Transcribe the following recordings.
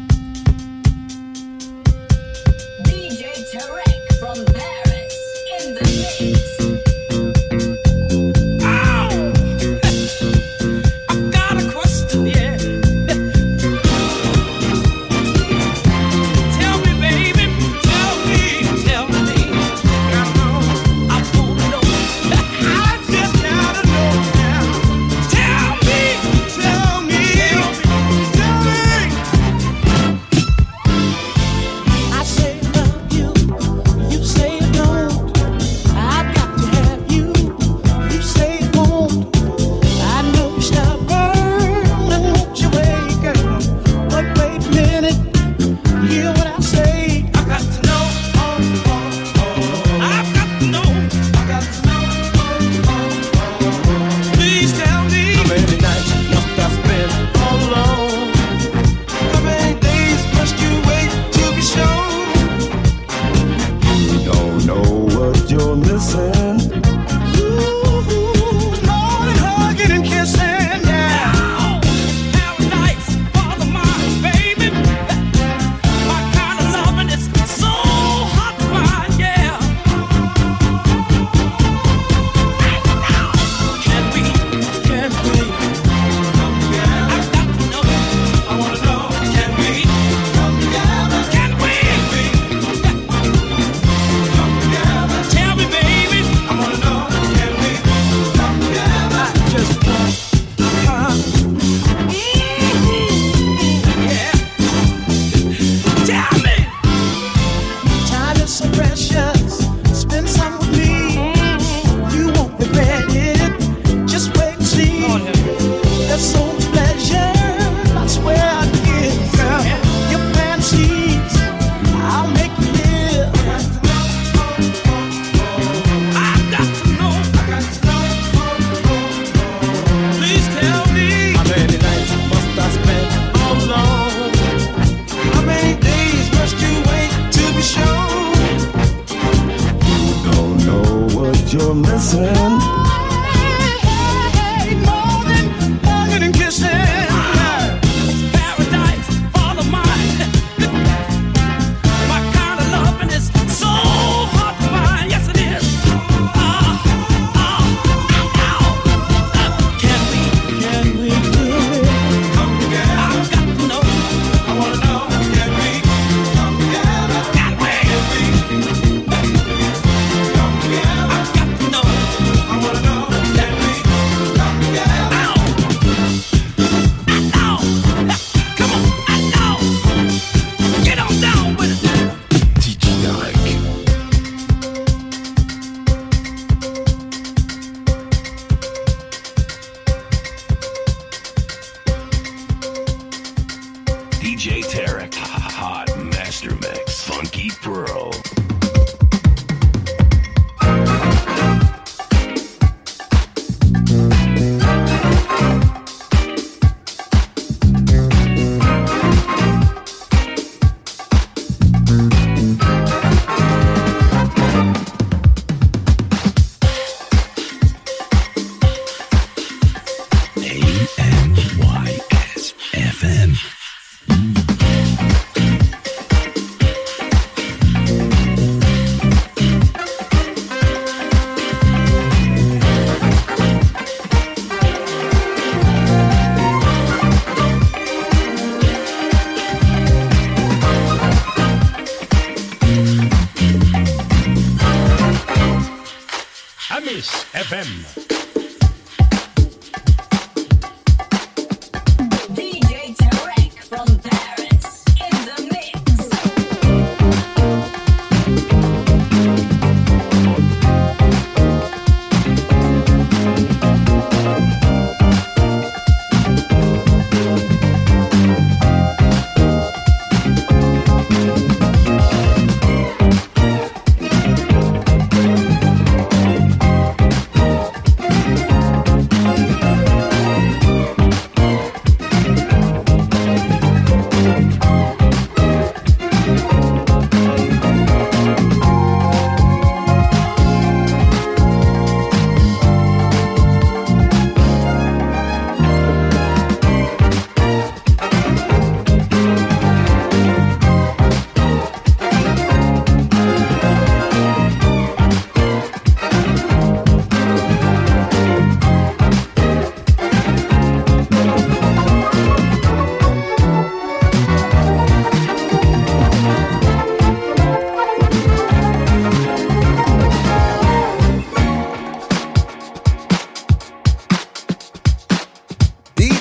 DJ Tarek from Paris in the mix.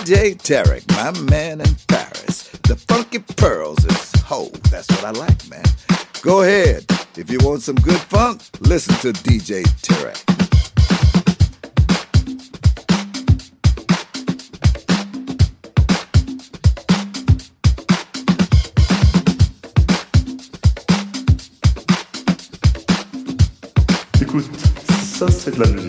DJ Tarek, my man in Paris. The Funky Pearls is ho. That's what I like, man. Go ahead. If you want some good funk, listen to DJ Tarek. Écoute, ça c'est de la musique.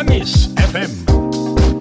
Amis FM.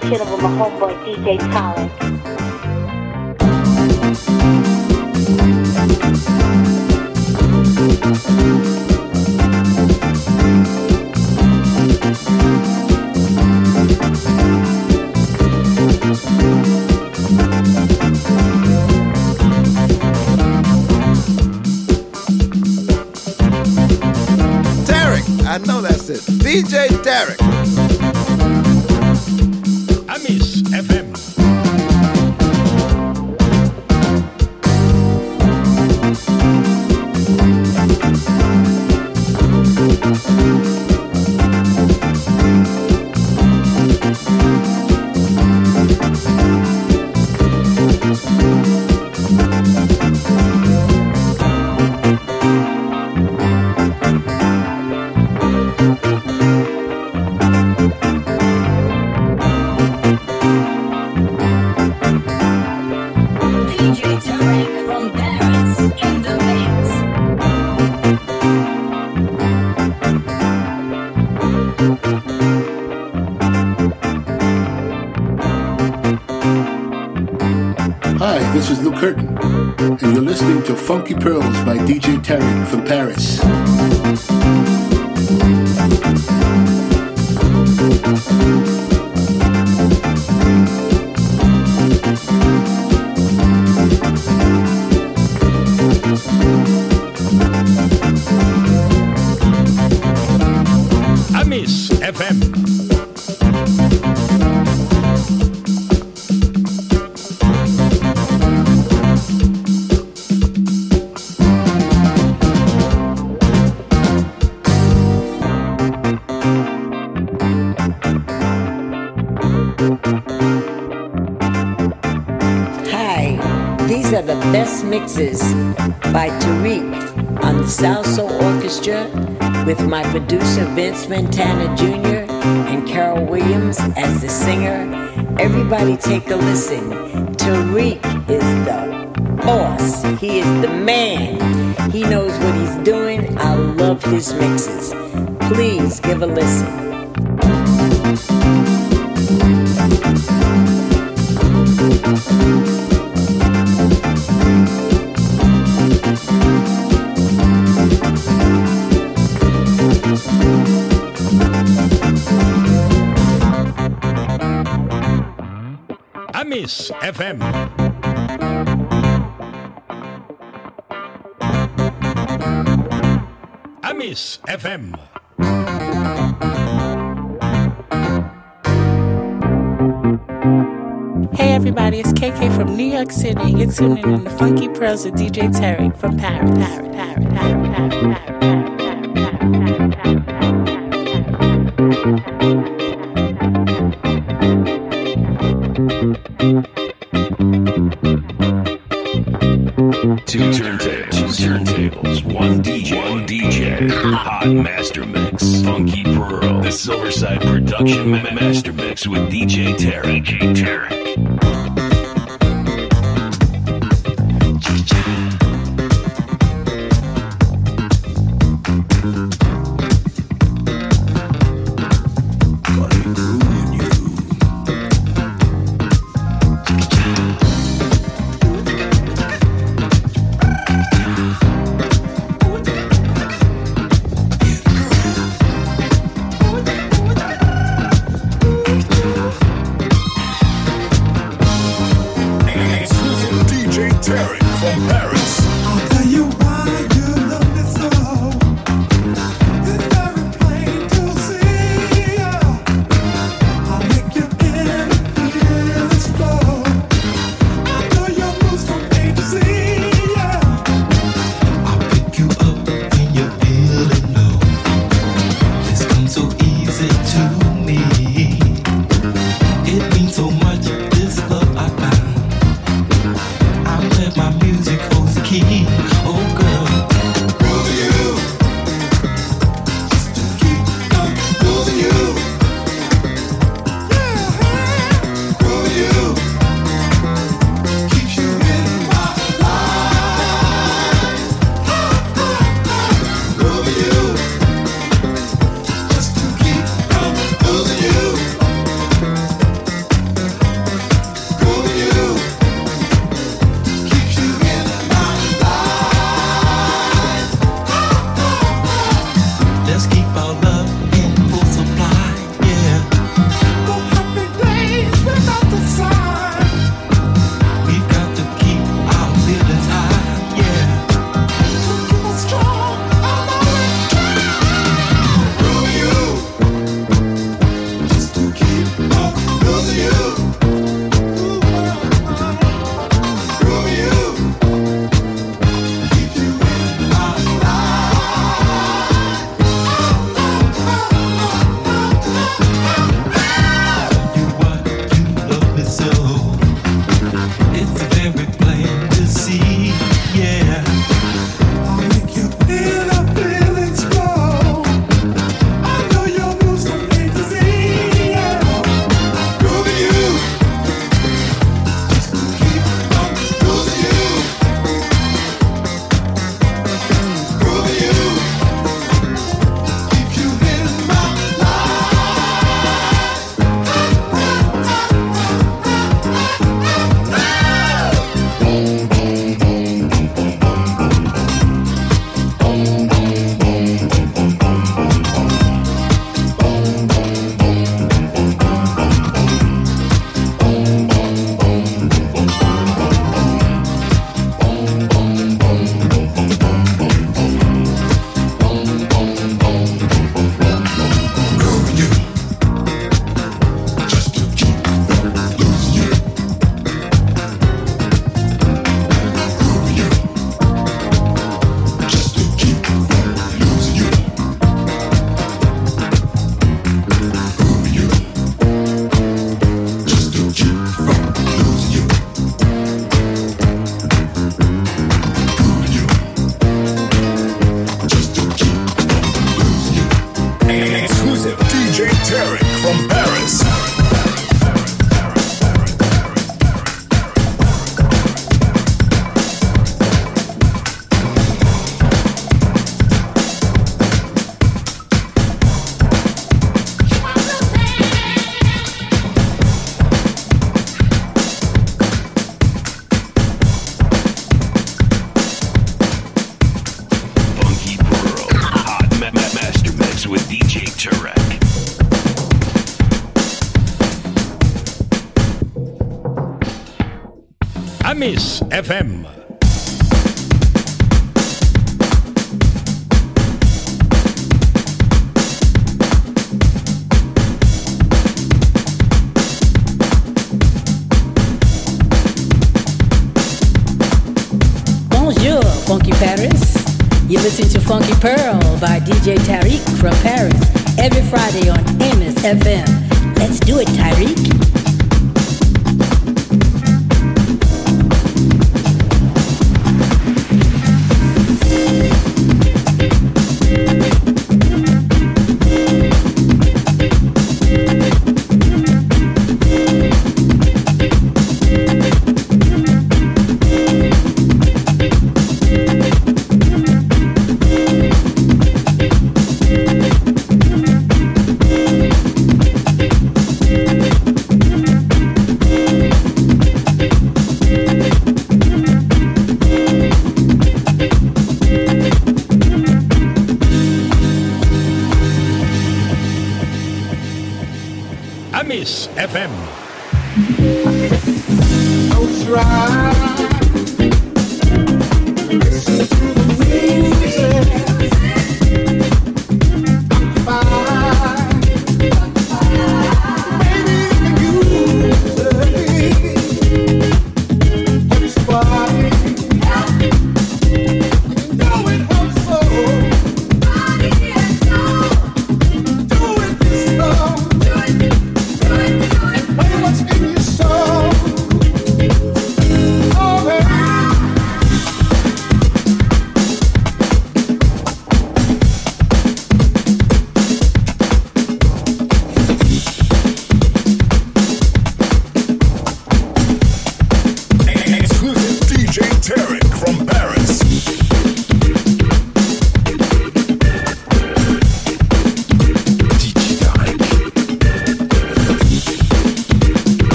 killing with my homeboy DJ Tarek. I know that's it. DJ Tarek. Amis FM. Funky Pearls by DJ Tarek from Paris. Amis FM. Best mixes by Tarek on the Salsoul Orchestra with my producer Vince Montana Jr. and Carol Williams as the singer. Everybody take a listen. Tarek is the boss. He is the man. He knows what he's doing. I love his mixes. Please give a listen. Amis FM. Amis FM. Hey everybody, it's KK from New York City. You're tuning in to Funky Pearls with DJ Tarek from Paris. Two turntables, one DJ, hot master mix, Funky Pearl, the Silverside Production master mix with DJ Tarek. Amis FM. Bonjour, Funky Paris. You listen to Funky Pearl by DJ Tarek from Paris every Friday on Amis FM. Let's do it, Tarek. FM. Don't try. Listen to the music. I'm fine. Maybe you deserve it. That's why you know it all so. What's in your soul? Oh,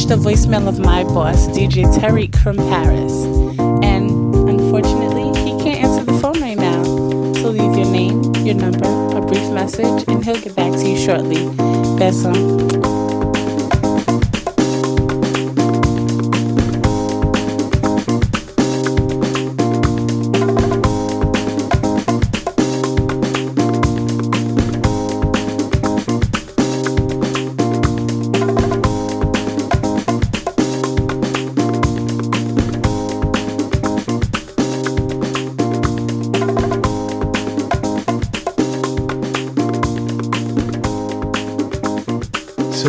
reached the voicemail of my boss, DJ Tarek from Paris. And unfortunately, he can't answer the phone right now. So leave your name, your number, a brief message, and he'll get back to you shortly. Besson.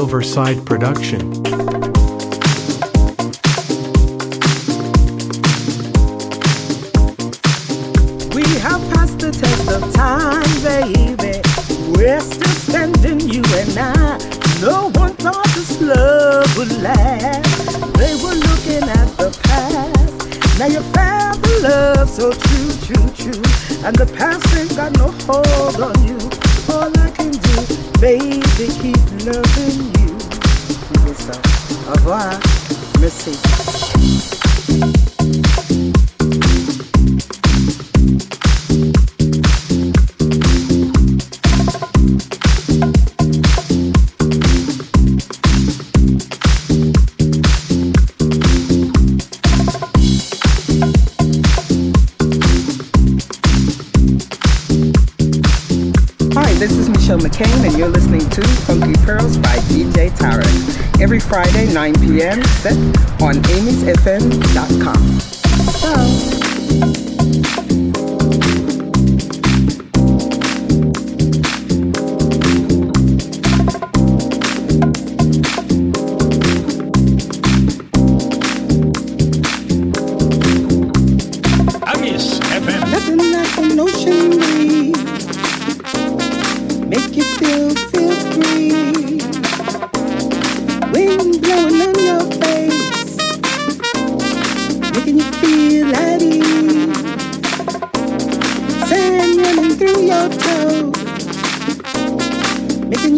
Silverside Production. We have passed the test of time, baby. We're still standing, you and I. No one thought this love would last. They were looking at the past. Now you found the love so true, true, true. And the past ain't got no hold on you. All I can do, baby, keep loving you. Miss her. Au revoir. Merci. McCain, and you're listening to Funky Pearls by DJ Tarek every Friday 9 p.m. set on AmisFM.com. Amis FM. Nothing like an ocean breeze. Make you feel free. Wind blowing on your face, making you feel at ease. Sand running through your toes, making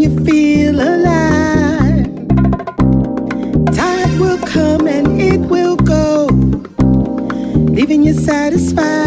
you feel alive. Tide will come and it will go, leaving you satisfied.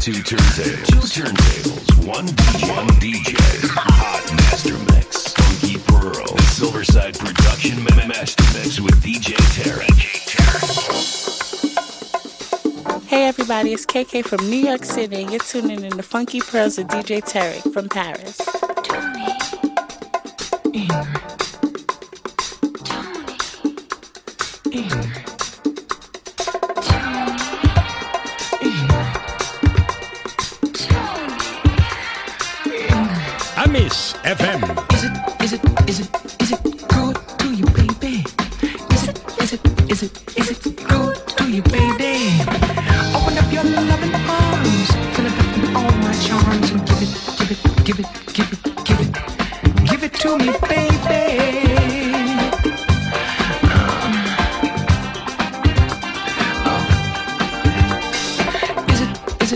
Two turntables, one DJ, hot master mix, Funky Pearls, the Silverside Production master mix with DJ Tarek. Hey everybody, it's KK from New York City, and you're tuning in to Funky Pearls with DJ Tarek from Paris. Amis FM. Is it good to you, baby? Is it good to you, baby? Open up your loving arms, fill it up with all my charms, and give it to me, baby. Is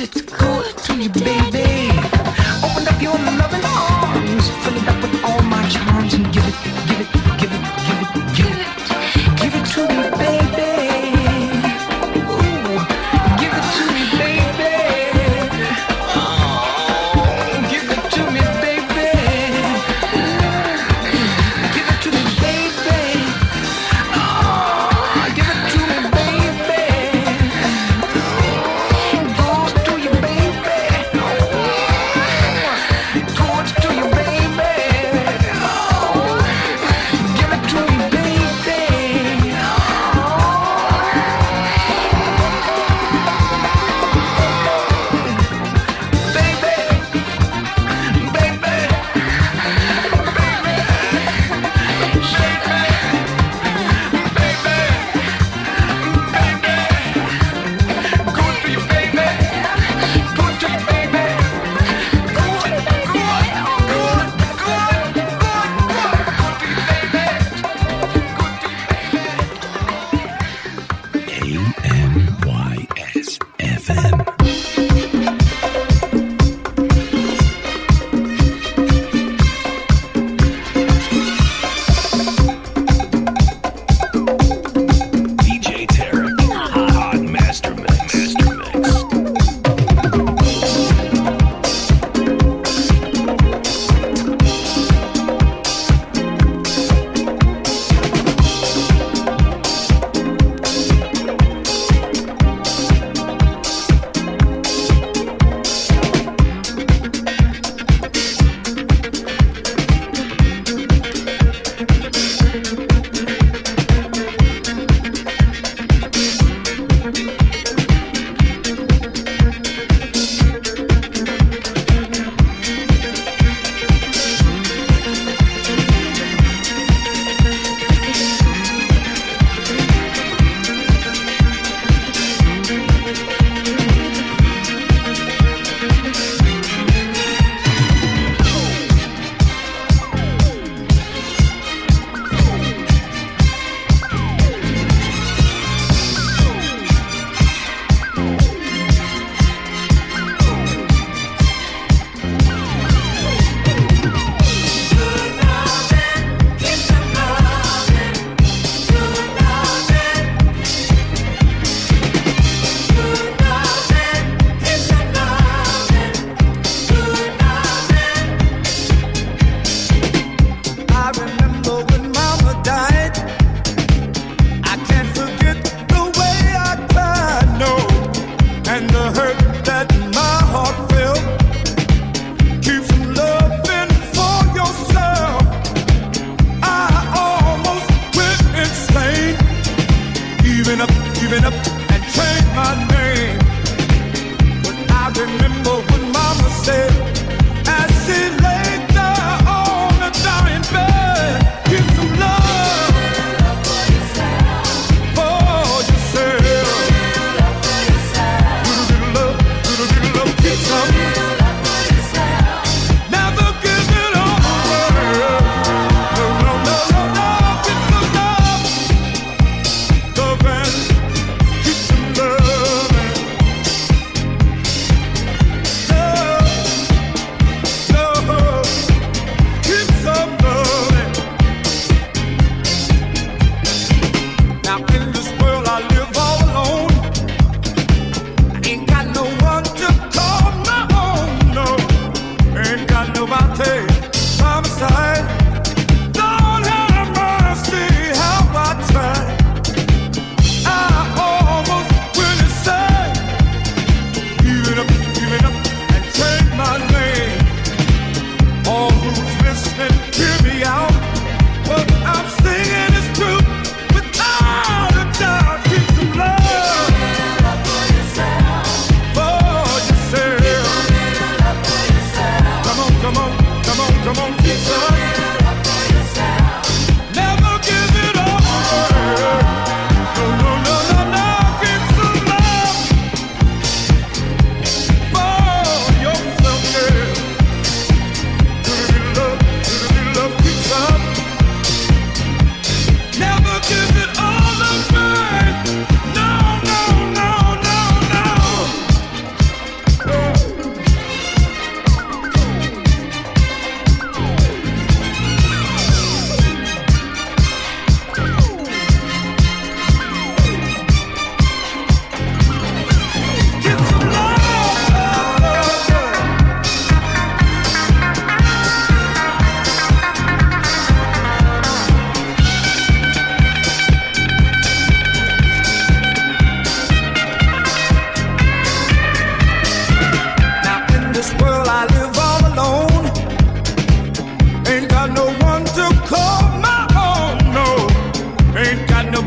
it good to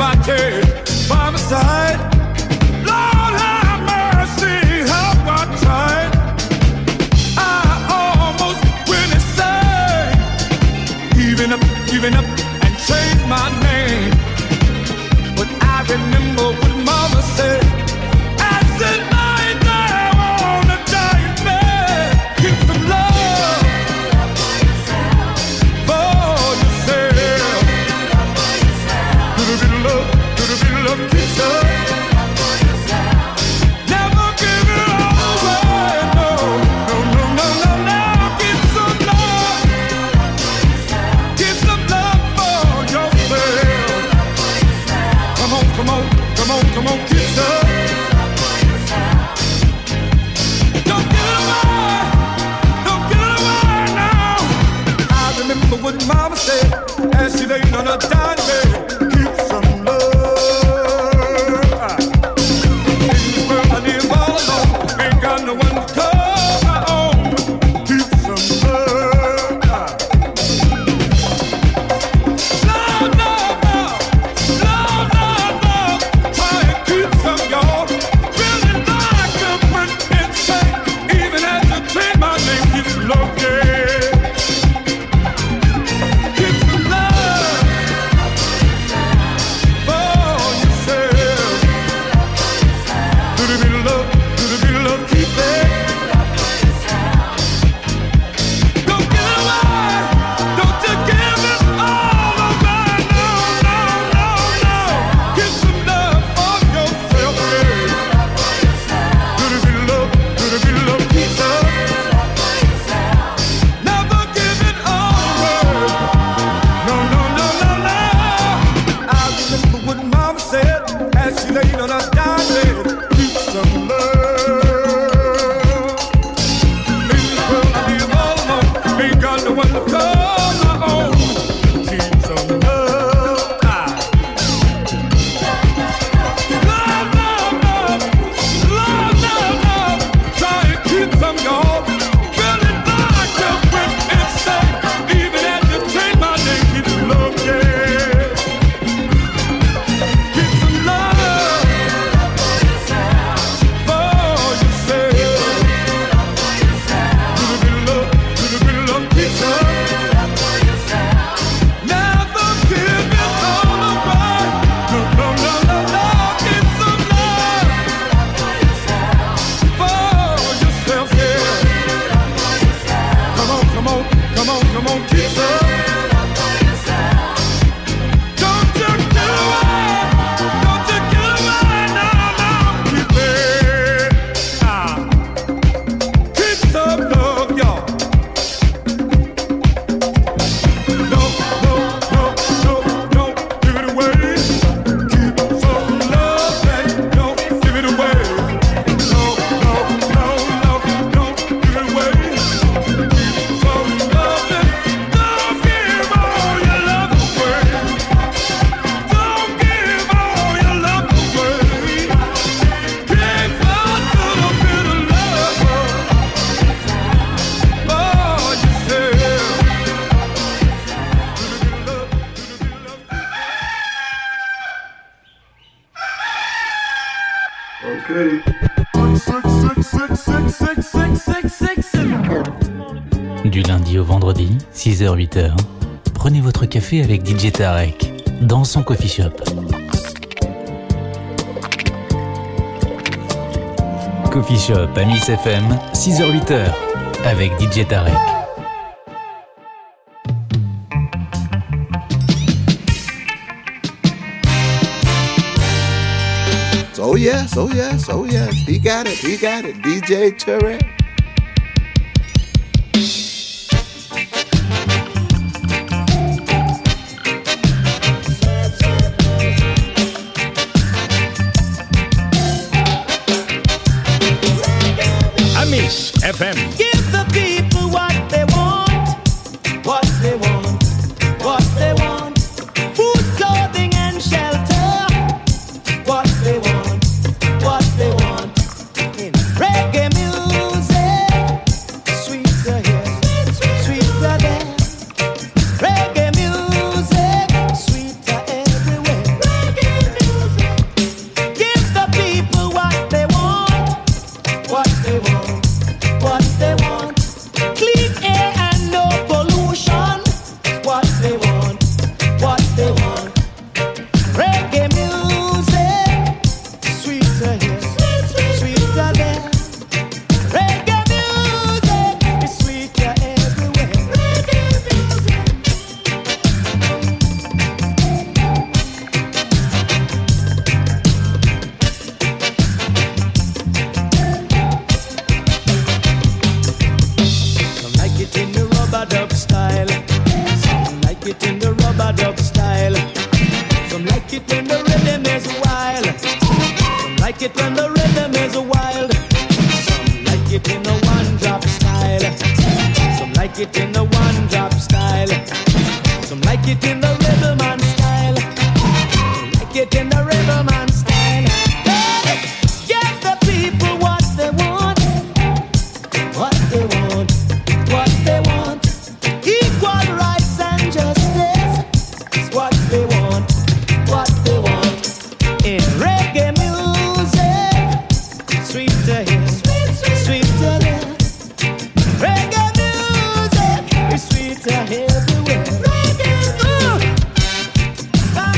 my turn by my side. Lord have mercy, how I tried. I almost went insane, giving up and changed my name. But I remember what Mama said. I said, Mama said, and she laid on her dying bed, keep from love. In this world I live all alone, ain't got no one to call my own. Keep from love. Love, love, love, love, love, love. Try and keep from y'all. Really like a friend insane, even as I change my name, keep from love, yeah. Du lundi au vendredi, 6h-8h, prenez votre café avec DJ Tarek dans son coffee shop. Coffee shop Amis FM, 6h-8h avec DJ Tarek. Oh yes, oh yes, oh yes. He got it, DJ Tarek. Amis FM. Give the people what they want, what they want, what they want. Food, clothing and shelter. What they want, what they want. In reggae music. it in the rubber duck style. Some like it when the rhythm is wild. Some like it when the rhythm is wild. Some like it in the one drop style. Some like it in the one drop style. Some like it in the rhythm and style. Some like it in the rhythm and style. Hey, give the people what they want. What they want. What they want. Equal rights and justice. It's what they want. What they want. In reggae music. Sweet to hear. Sweet, sweet, sweet to hear. Reggae music is sweet to hear. Some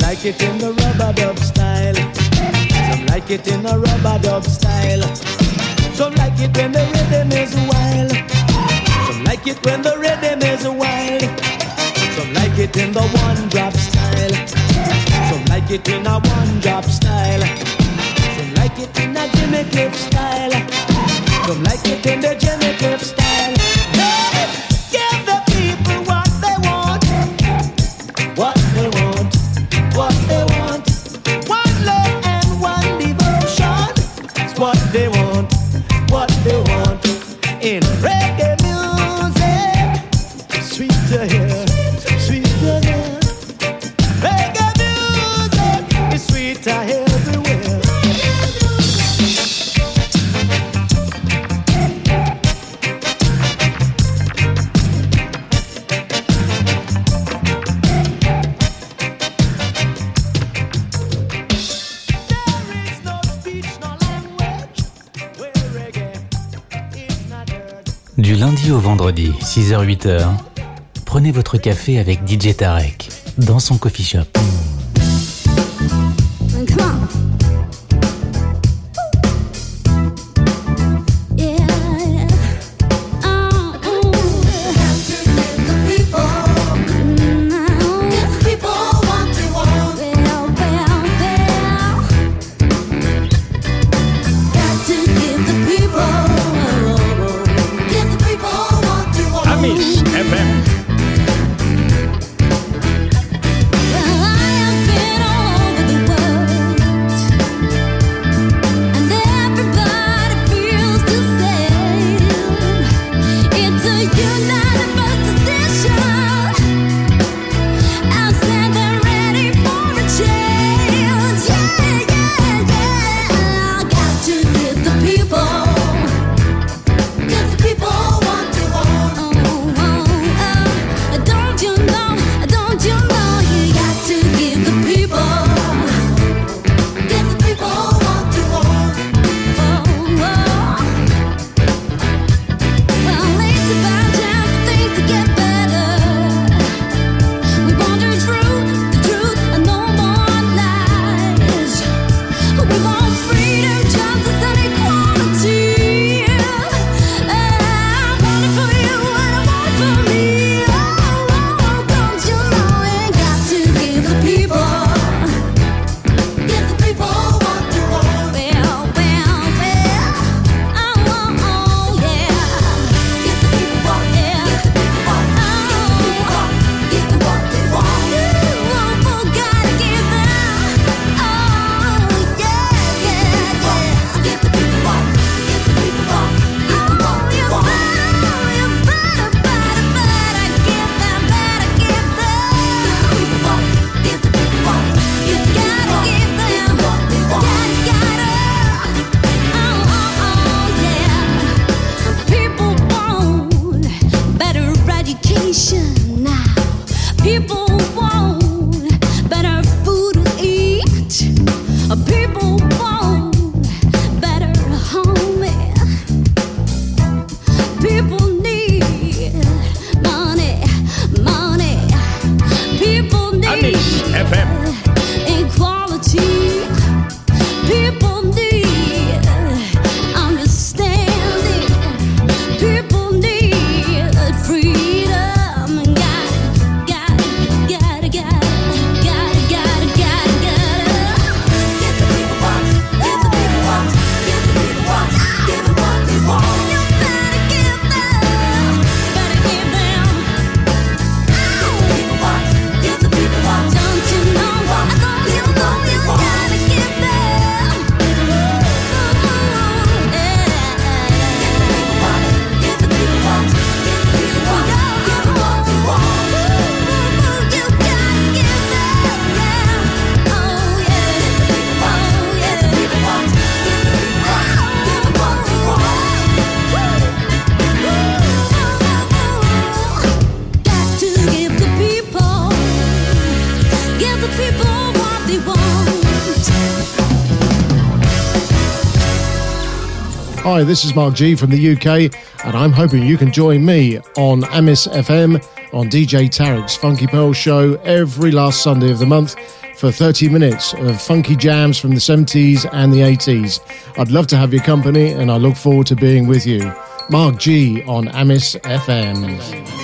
like it in the rubber dub style. Some like it in the rubber dub style. Some like it when the rhythm is wild. Some like it when the rhythm is wild. Some like it in the one drop style. Some like it in a one drop style. Some like it in a Jimmy Cliff style. Some like it in the Jimmy Cliff style. Hey, give the people what they want. What they want. What they want, one love and one devotion. It's what they want in reggae music. Sweet to hear, sweet to hear. Reggae music is sweet to hear. Du lundi au vendredi, 6h-8h, prenez votre café avec DJ Tarek dans son coffee shop. Hi, this is Mark G from the UK, and I'm hoping you can join me on Amis FM on DJ Tarek's Funky Pearls show every last Sunday of the month for 30 minutes of funky jams from the 70s and the 80s. I'd love to have your company, and I look forward to being with you. Mark G on Amis FM.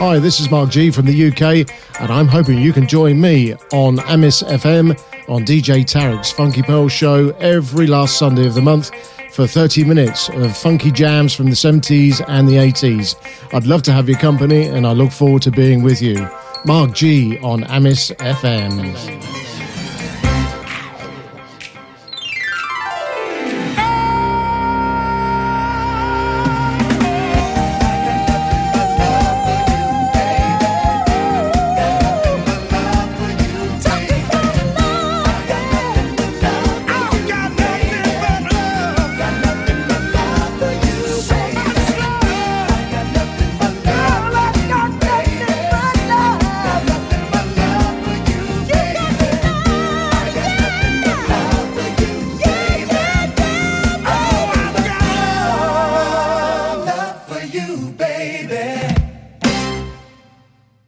Hi, this is Mark G from the UK, and I'm hoping you can join me on Amis FM on DJ Tarek's Funky Pearls show every last Sunday of the month for 30 minutes of funky jams from the 70s and the 80s. I'd love to have your company, and I look forward to being with you. Mark G on Amis FM.